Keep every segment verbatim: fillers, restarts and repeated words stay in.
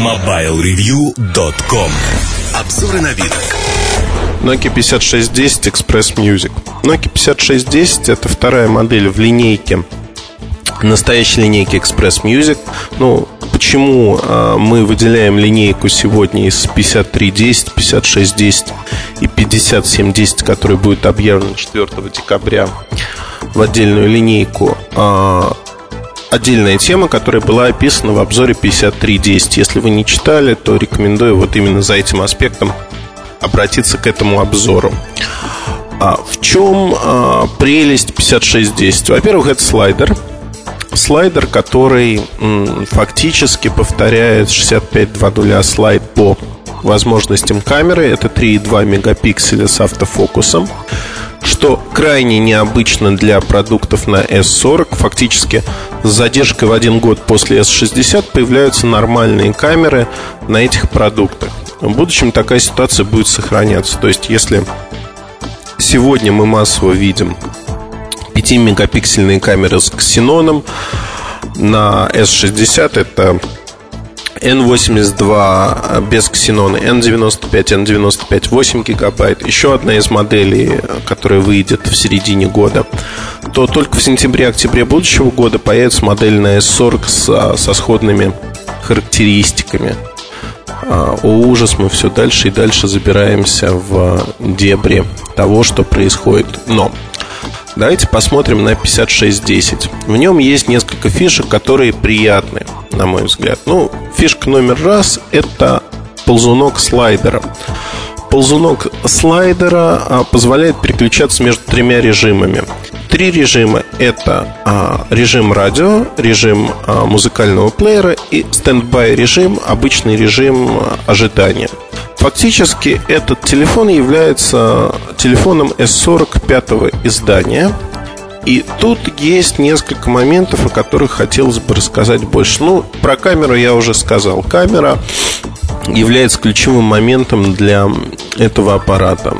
мобайл ревью точка ком. Обзоры на вид. Nokia пятьдесят шесть десять Express Music. Nokia пятьдесят шесть десять — это вторая модель в линейке, настоящей линейке Express Music. Ну, почему э, мы выделяем линейку сегодня из пятьдесят три десять, пятьдесят шесть десять и пятьдесят семь десять, который будет объявлен четвёртого декабря, в отдельную линейку? э, Отдельная тема, которая была описана в обзоре пятьдесят три десять. Если вы не читали, то рекомендую вот именно за этим аспектом обратиться к этому обзору. а, В чем а, прелесть пятьдесят шесть десять? Во-первых, это слайдер. Слайдер, который м, фактически повторяет шестьдесят пять два нуля слайд по возможностям камеры. Это три и два мегапикселя с автофокусом, что крайне необычно для продуктов на эс сорок. Фактически с задержкой в один год после эс шестьдесят появляются нормальные камеры на этих продуктах. В будущем такая ситуация будет сохраняться. То есть если сегодня мы массово видим пятимегапиксельные камеры с ксеноном, на эс шестьдесят это эн восемьдесят два без ксенона, эн девяносто пять, эн девяносто пять восемь гигабайт. Еще одна из моделей, которая выйдет в середине года. То только в сентябре-октябре будущего года появится модель на эс сорок со, со сходными характеристиками. О, ужас, мы все дальше и дальше забираемся в дебри того, что происходит. Но давайте посмотрим на пятьдесят шесть десять. В нем есть несколько фишек, которые приятны, на мой взгляд. Ну, фишка номер раз – это ползунок слайдера. Ползунок слайдера позволяет переключаться между тремя режимами. Три режима – это режим радио, режим музыкального плеера и стендбай режим, обычный режим ожидания. Фактически этот телефон является телефоном эс сорок пятого издания. И тут есть несколько моментов, о которых хотелось бы рассказать больше. Ну, про камеру я уже сказал. Камера является ключевым моментом для этого аппарата.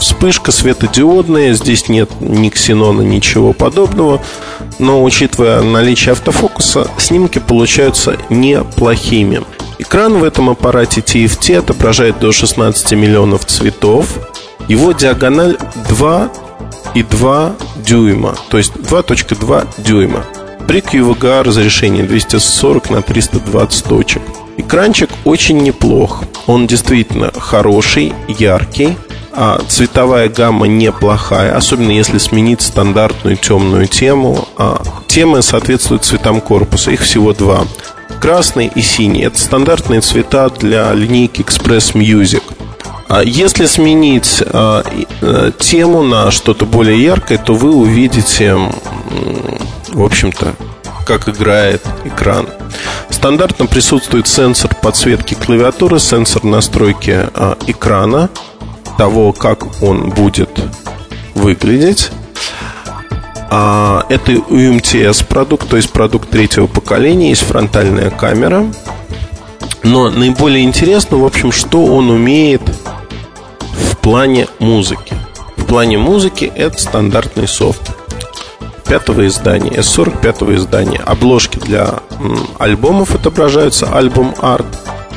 Вспышка светодиодная, здесь нет ни ксенона, ничего подобного. Но, учитывая наличие автофокуса, снимки получаются неплохими. Экран в этом аппарате ти эф ти отображает до шестнадцати миллионов цветов. Его диагональ два и два десятых дюйма, то есть два и два десятых дюйма. При кью ви джи эй разрешении двести сорок на триста двадцать точек. Экранчик очень неплох. Он действительно хороший, яркий. а Цветовая гамма неплохая, особенно если сменить стандартную темную тему. а Темы соответствуют цветам корпуса, их всего два: красный и синий. Это стандартные цвета для линейки Express Music. Если сменить э, э, тему на что-то более яркое, то вы увидите, э, в общем-то, как играет экран. Стандартно присутствует сенсор подсветки клавиатуры, сенсор настройки э, экрана, того, как он будет выглядеть. э, Это ю эм ти эс продукт, то есть продукт третьего поколения. Есть фронтальная камера. Но наиболее интересно, в общем, что он умеет в плане музыки. В плане музыки это стандартный софт пятого издания, эс сорок пятого издания. Обложки для м, альбомов отображаются, альбом-арт.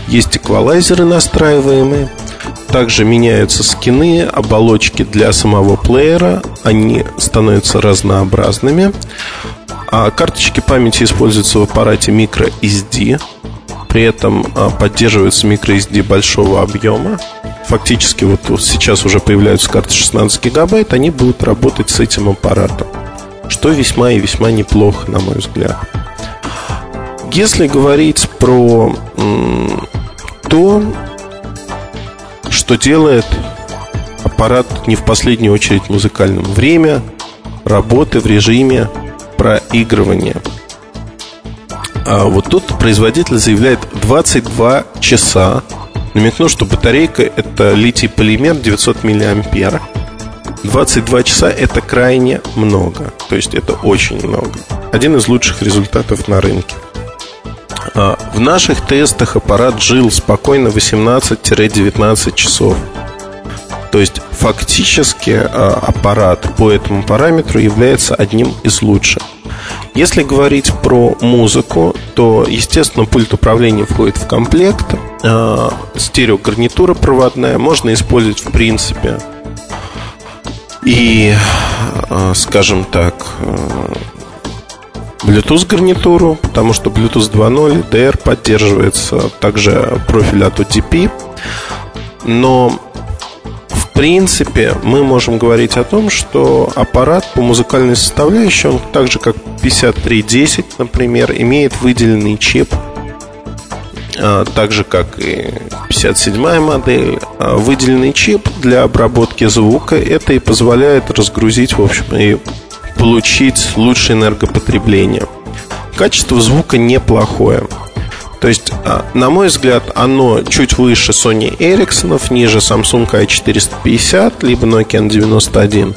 Есть эквалайзеры настраиваемые. Также меняются скины, оболочки для самого плеера. Они становятся разнообразными. а Карточки памяти используются в аппарате microSD. При этом поддерживается microSD большого объема. Фактически вот сейчас уже появляются карты шестнадцать гигабайт. Они будут работать с этим аппаратом, что весьма и весьма неплохо, на мой взгляд. Если говорить про м- то, что делает аппарат не в последнюю очередь музыкальным, время работы в режиме проигрывания. А вот тут производитель заявляет двадцать два часа. Намекну, что батарейка — это литий-полимер девятьсот миллиампер. двадцать два часа — это крайне много. То есть это очень много. Один из лучших результатов на рынке. а В наших тестах аппарат жил спокойно восемнадцать-девятнадцать часов. То есть фактически аппарат по этому параметру является одним из лучших. Если говорить про музыку, то, естественно, пульт управления входит в комплект. Стереогарнитура проводная можно использовать в принципе и, скажем так, Bluetooth гарнитуру, потому что Bluetooth два ноль, ди ар поддерживается, также профиль эй ту ди пи. Но в принципе мы можем говорить о том, что аппарат по музыкальной составляющей, он так же как пятьдесят три десять, например, имеет выделенный чип, так же как и пятьдесят седьмая модель, выделенный чип для обработки звука. Это и позволяет разгрузить, в общем, и получить лучшее энергопотребление. Качество звука неплохое. То есть, на мой взгляд, оно чуть выше Sony Ericsson, ниже Samsung ай четыреста пятьдесят, либо Nokia эн девяносто один,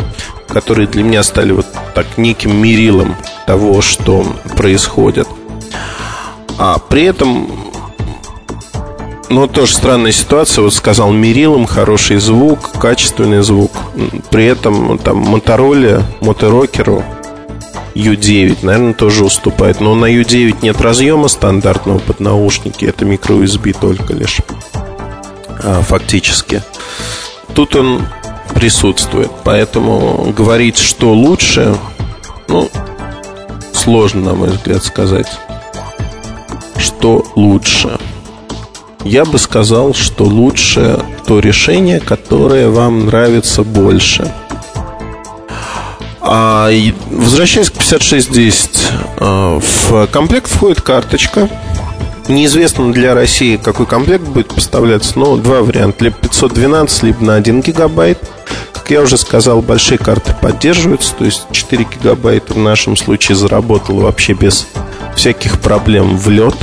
которые для меня стали вот так неким мерилом того, что происходит. А при этом, ну, тоже странная ситуация. Вот сказал мерилом, хороший звук, качественный звук. При этом там Motorola, Моторокеру ю девять, наверное, тоже уступает. Но на ю девять нет разъема стандартного под наушники. Это микро ю эс би только лишь, а, фактически. Тут он присутствует. Поэтому говорить, что лучше, ну, сложно, на мой взгляд, сказать, что лучше. Я бы сказал, что лучше то решение, которое вам нравится больше. А, возвращаясь к пятьдесят шесть десять, в комплект входит карточка. Неизвестно для России, какой комплект будет поставляться, но два варианта: либо пятьсот двенадцать, либо на один гигабайт. Как я уже сказал, большие карты поддерживаются, то есть четыре гигабайта в нашем случае заработало вообще без всяких проблем в лед.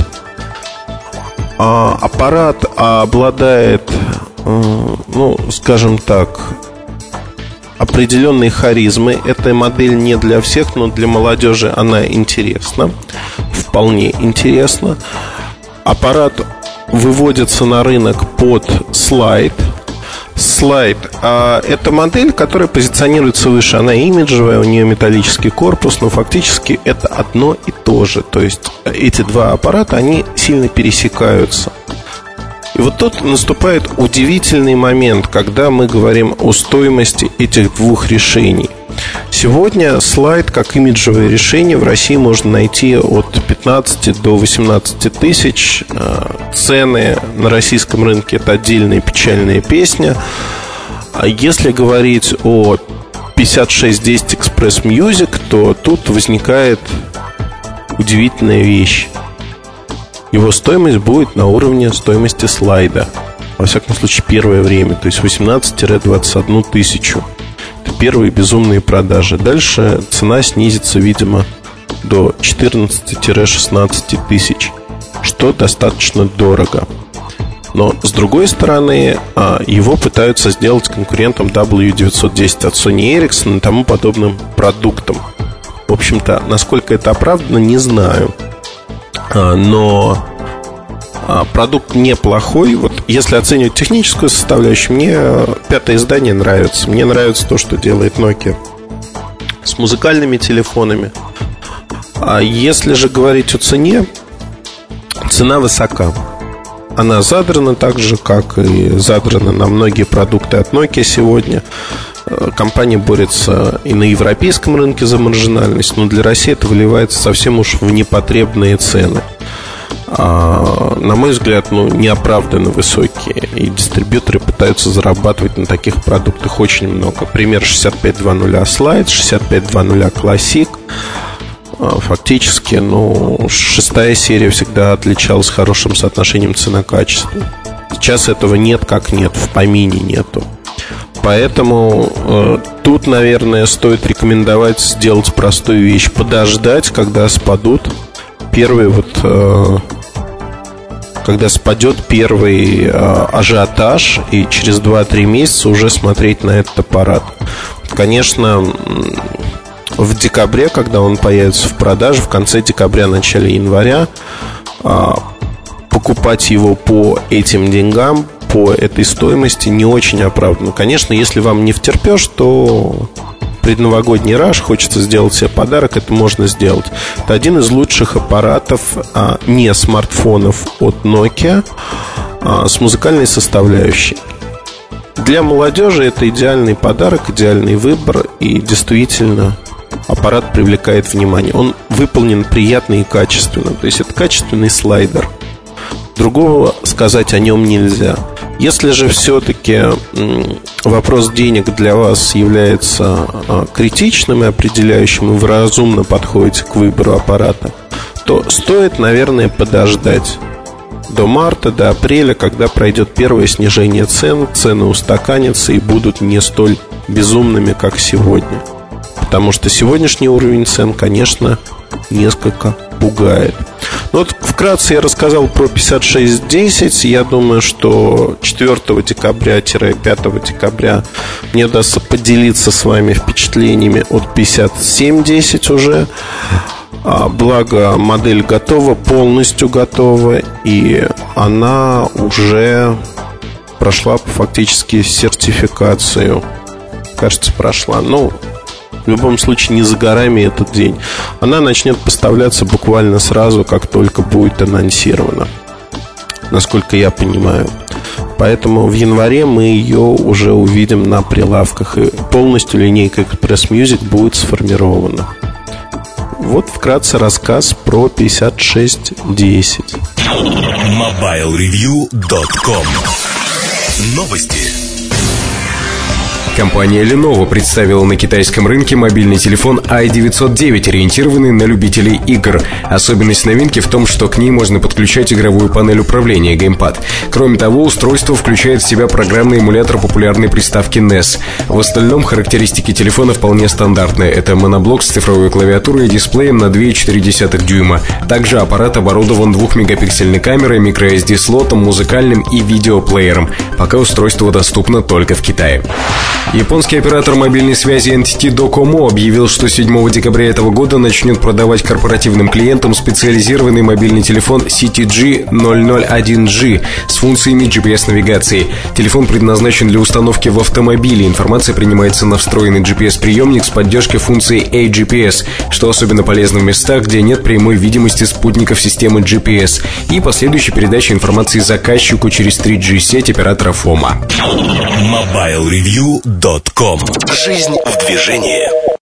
А, аппарат обладает, э, ну, скажем так, определенной харизмой. Эта модель не для всех, но для молодежи она интересна, вполне интересна. Аппарат выводится на рынок под слайд. Слайд а, это модель, которая позиционируется выше. Она имиджевая, у нее металлический корпус, но фактически это одно и то же. То есть эти два аппарата, они сильно пересекаются. И вот тут наступает удивительный момент, когда мы говорим о стоимости этих двух решений. Сегодня слайд как имиджевое решение в России можно найти от пятнадцати до восемнадцати тысяч. Цены на российском рынке — это отдельная печальная песня. Если говорить о пятьдесят шесть десять Express Music, то тут возникает удивительная вещь. Его стоимость будет на уровне стоимости слайда, во всяком случае первое время, то есть восемнадцать-двадцать одну тысячу. Это первые безумные продажи. Дальше цена снизится, видимо, до четырнадцати-шестнадцати тысяч, что достаточно дорого. Но, с другой стороны, его пытаются сделать конкурентом дабл ю девятьсот десять от Sony Ericsson и тому подобным продуктам. В общем-то, насколько это оправдано, не знаю. Но продукт неплохой. Вот если оценивать техническую составляющую, мне пятое издание нравится. Мне нравится то, что делает Nokia с музыкальными телефонами. А если же говорить о цене, цена высока. Она задрана так же, как и задрана на многие продукты от Nokia сегодня. Компания борется и на европейском рынке за маржинальность, но для России это выливается совсем уж в непотребные цены. А, на мой взгляд, ну, неоправданно высокие. И дистрибьюторы пытаются зарабатывать на таких продуктах очень много. Пример: шестьдесят пять двадцать Slide, шестьдесят пять двадцать Classic. а, Фактически, ну, шестая серия всегда отличалась хорошим соотношением цена-качество. Сейчас этого нет как нет, в помине нету. Поэтому э, тут, наверное, стоит рекомендовать сделать простую вещь: подождать, когда спадут первые вот, э, когда спадет первый э, ажиотаж, и через два-три месяца уже смотреть на этот аппарат. Конечно, в декабре, когда он появится в продаже, в конце декабря, начале января, э, покупать его по этим деньгам, по этой стоимости не очень оправдан. Конечно, если вам не втерпешь, то предновогодний раш, хочется сделать себе подарок, это можно сделать. Это один из лучших аппаратов, а, не смартфонов от Nokia, а, с музыкальной составляющей. Для молодежи это идеальный подарок, идеальный выбор, и действительно аппарат привлекает внимание. Он выполнен приятно и качественно. То есть это качественный слайдер. Другого сказать о нем нельзя. Если же все-таки вопрос денег для вас является критичным и определяющим, и вы разумно подходите к выбору аппарата, то стоит, наверное, подождать до марта, до апреля, когда пройдет первое снижение цен, цены устаканятся и будут не столь безумными, как сегодня. Потому что сегодняшний уровень цен, конечно, несколько пугает. Ну, вот вкратце я рассказал про пятьдесят шесть десять. Я думаю, что четвёртого декабря - пятого декабря мне удастся поделиться с вами впечатлениями от пятьдесят семь десять уже. Благо, модель готова, полностью готова, и она уже прошла фактически сертификацию. Кажется, прошла. Ну, в любом случае, не за горами этот день. Она начнет поставляться буквально сразу, как только будет анонсирована, насколько я понимаю. Поэтому в январе мы ее уже увидим на прилавках, и полностью линейка Express Music будет сформирована. Вот вкратце рассказ про пятьдесят шесть десять. мобайл ревью точка ком. Новости. Компания Lenovo представила на китайском рынке мобильный телефон ай девятьсот девять, ориентированный на любителей игр. Особенность новинки в том, что к ней можно подключать игровую панель управления, геймпад. Кроме того, устройство включает в себя программный эмулятор популярной приставки эн и эс. В остальном характеристики телефона вполне стандартные. Это моноблок с цифровой клавиатурой и дисплеем на два и четыре десятых дюйма. Также аппарат оборудован двухмегапиксельной камерой, микро эс ди слотом, музыкальным и видеоплеером. Пока устройство доступно только в Китае. Японский оператор мобильной связи эн ти ти Docomo объявил, что седьмого декабря этого года начнет продавать корпоративным клиентам специализированный мобильный телефон си ти джи ноль ноль один джи с функциями джи пи эс-навигации. Телефон предназначен для установки в автомобиле. Информация принимается на встроенный джи пи эс-приемник с поддержкой функции эй джи пи эс, что особенно полезно в местах, где нет прямой видимости спутников системы джи пи эс, и последующей передачи информации заказчику через три джи-сеть оператора FOMA. мобайл ревью точка ком. Жизнь в движении.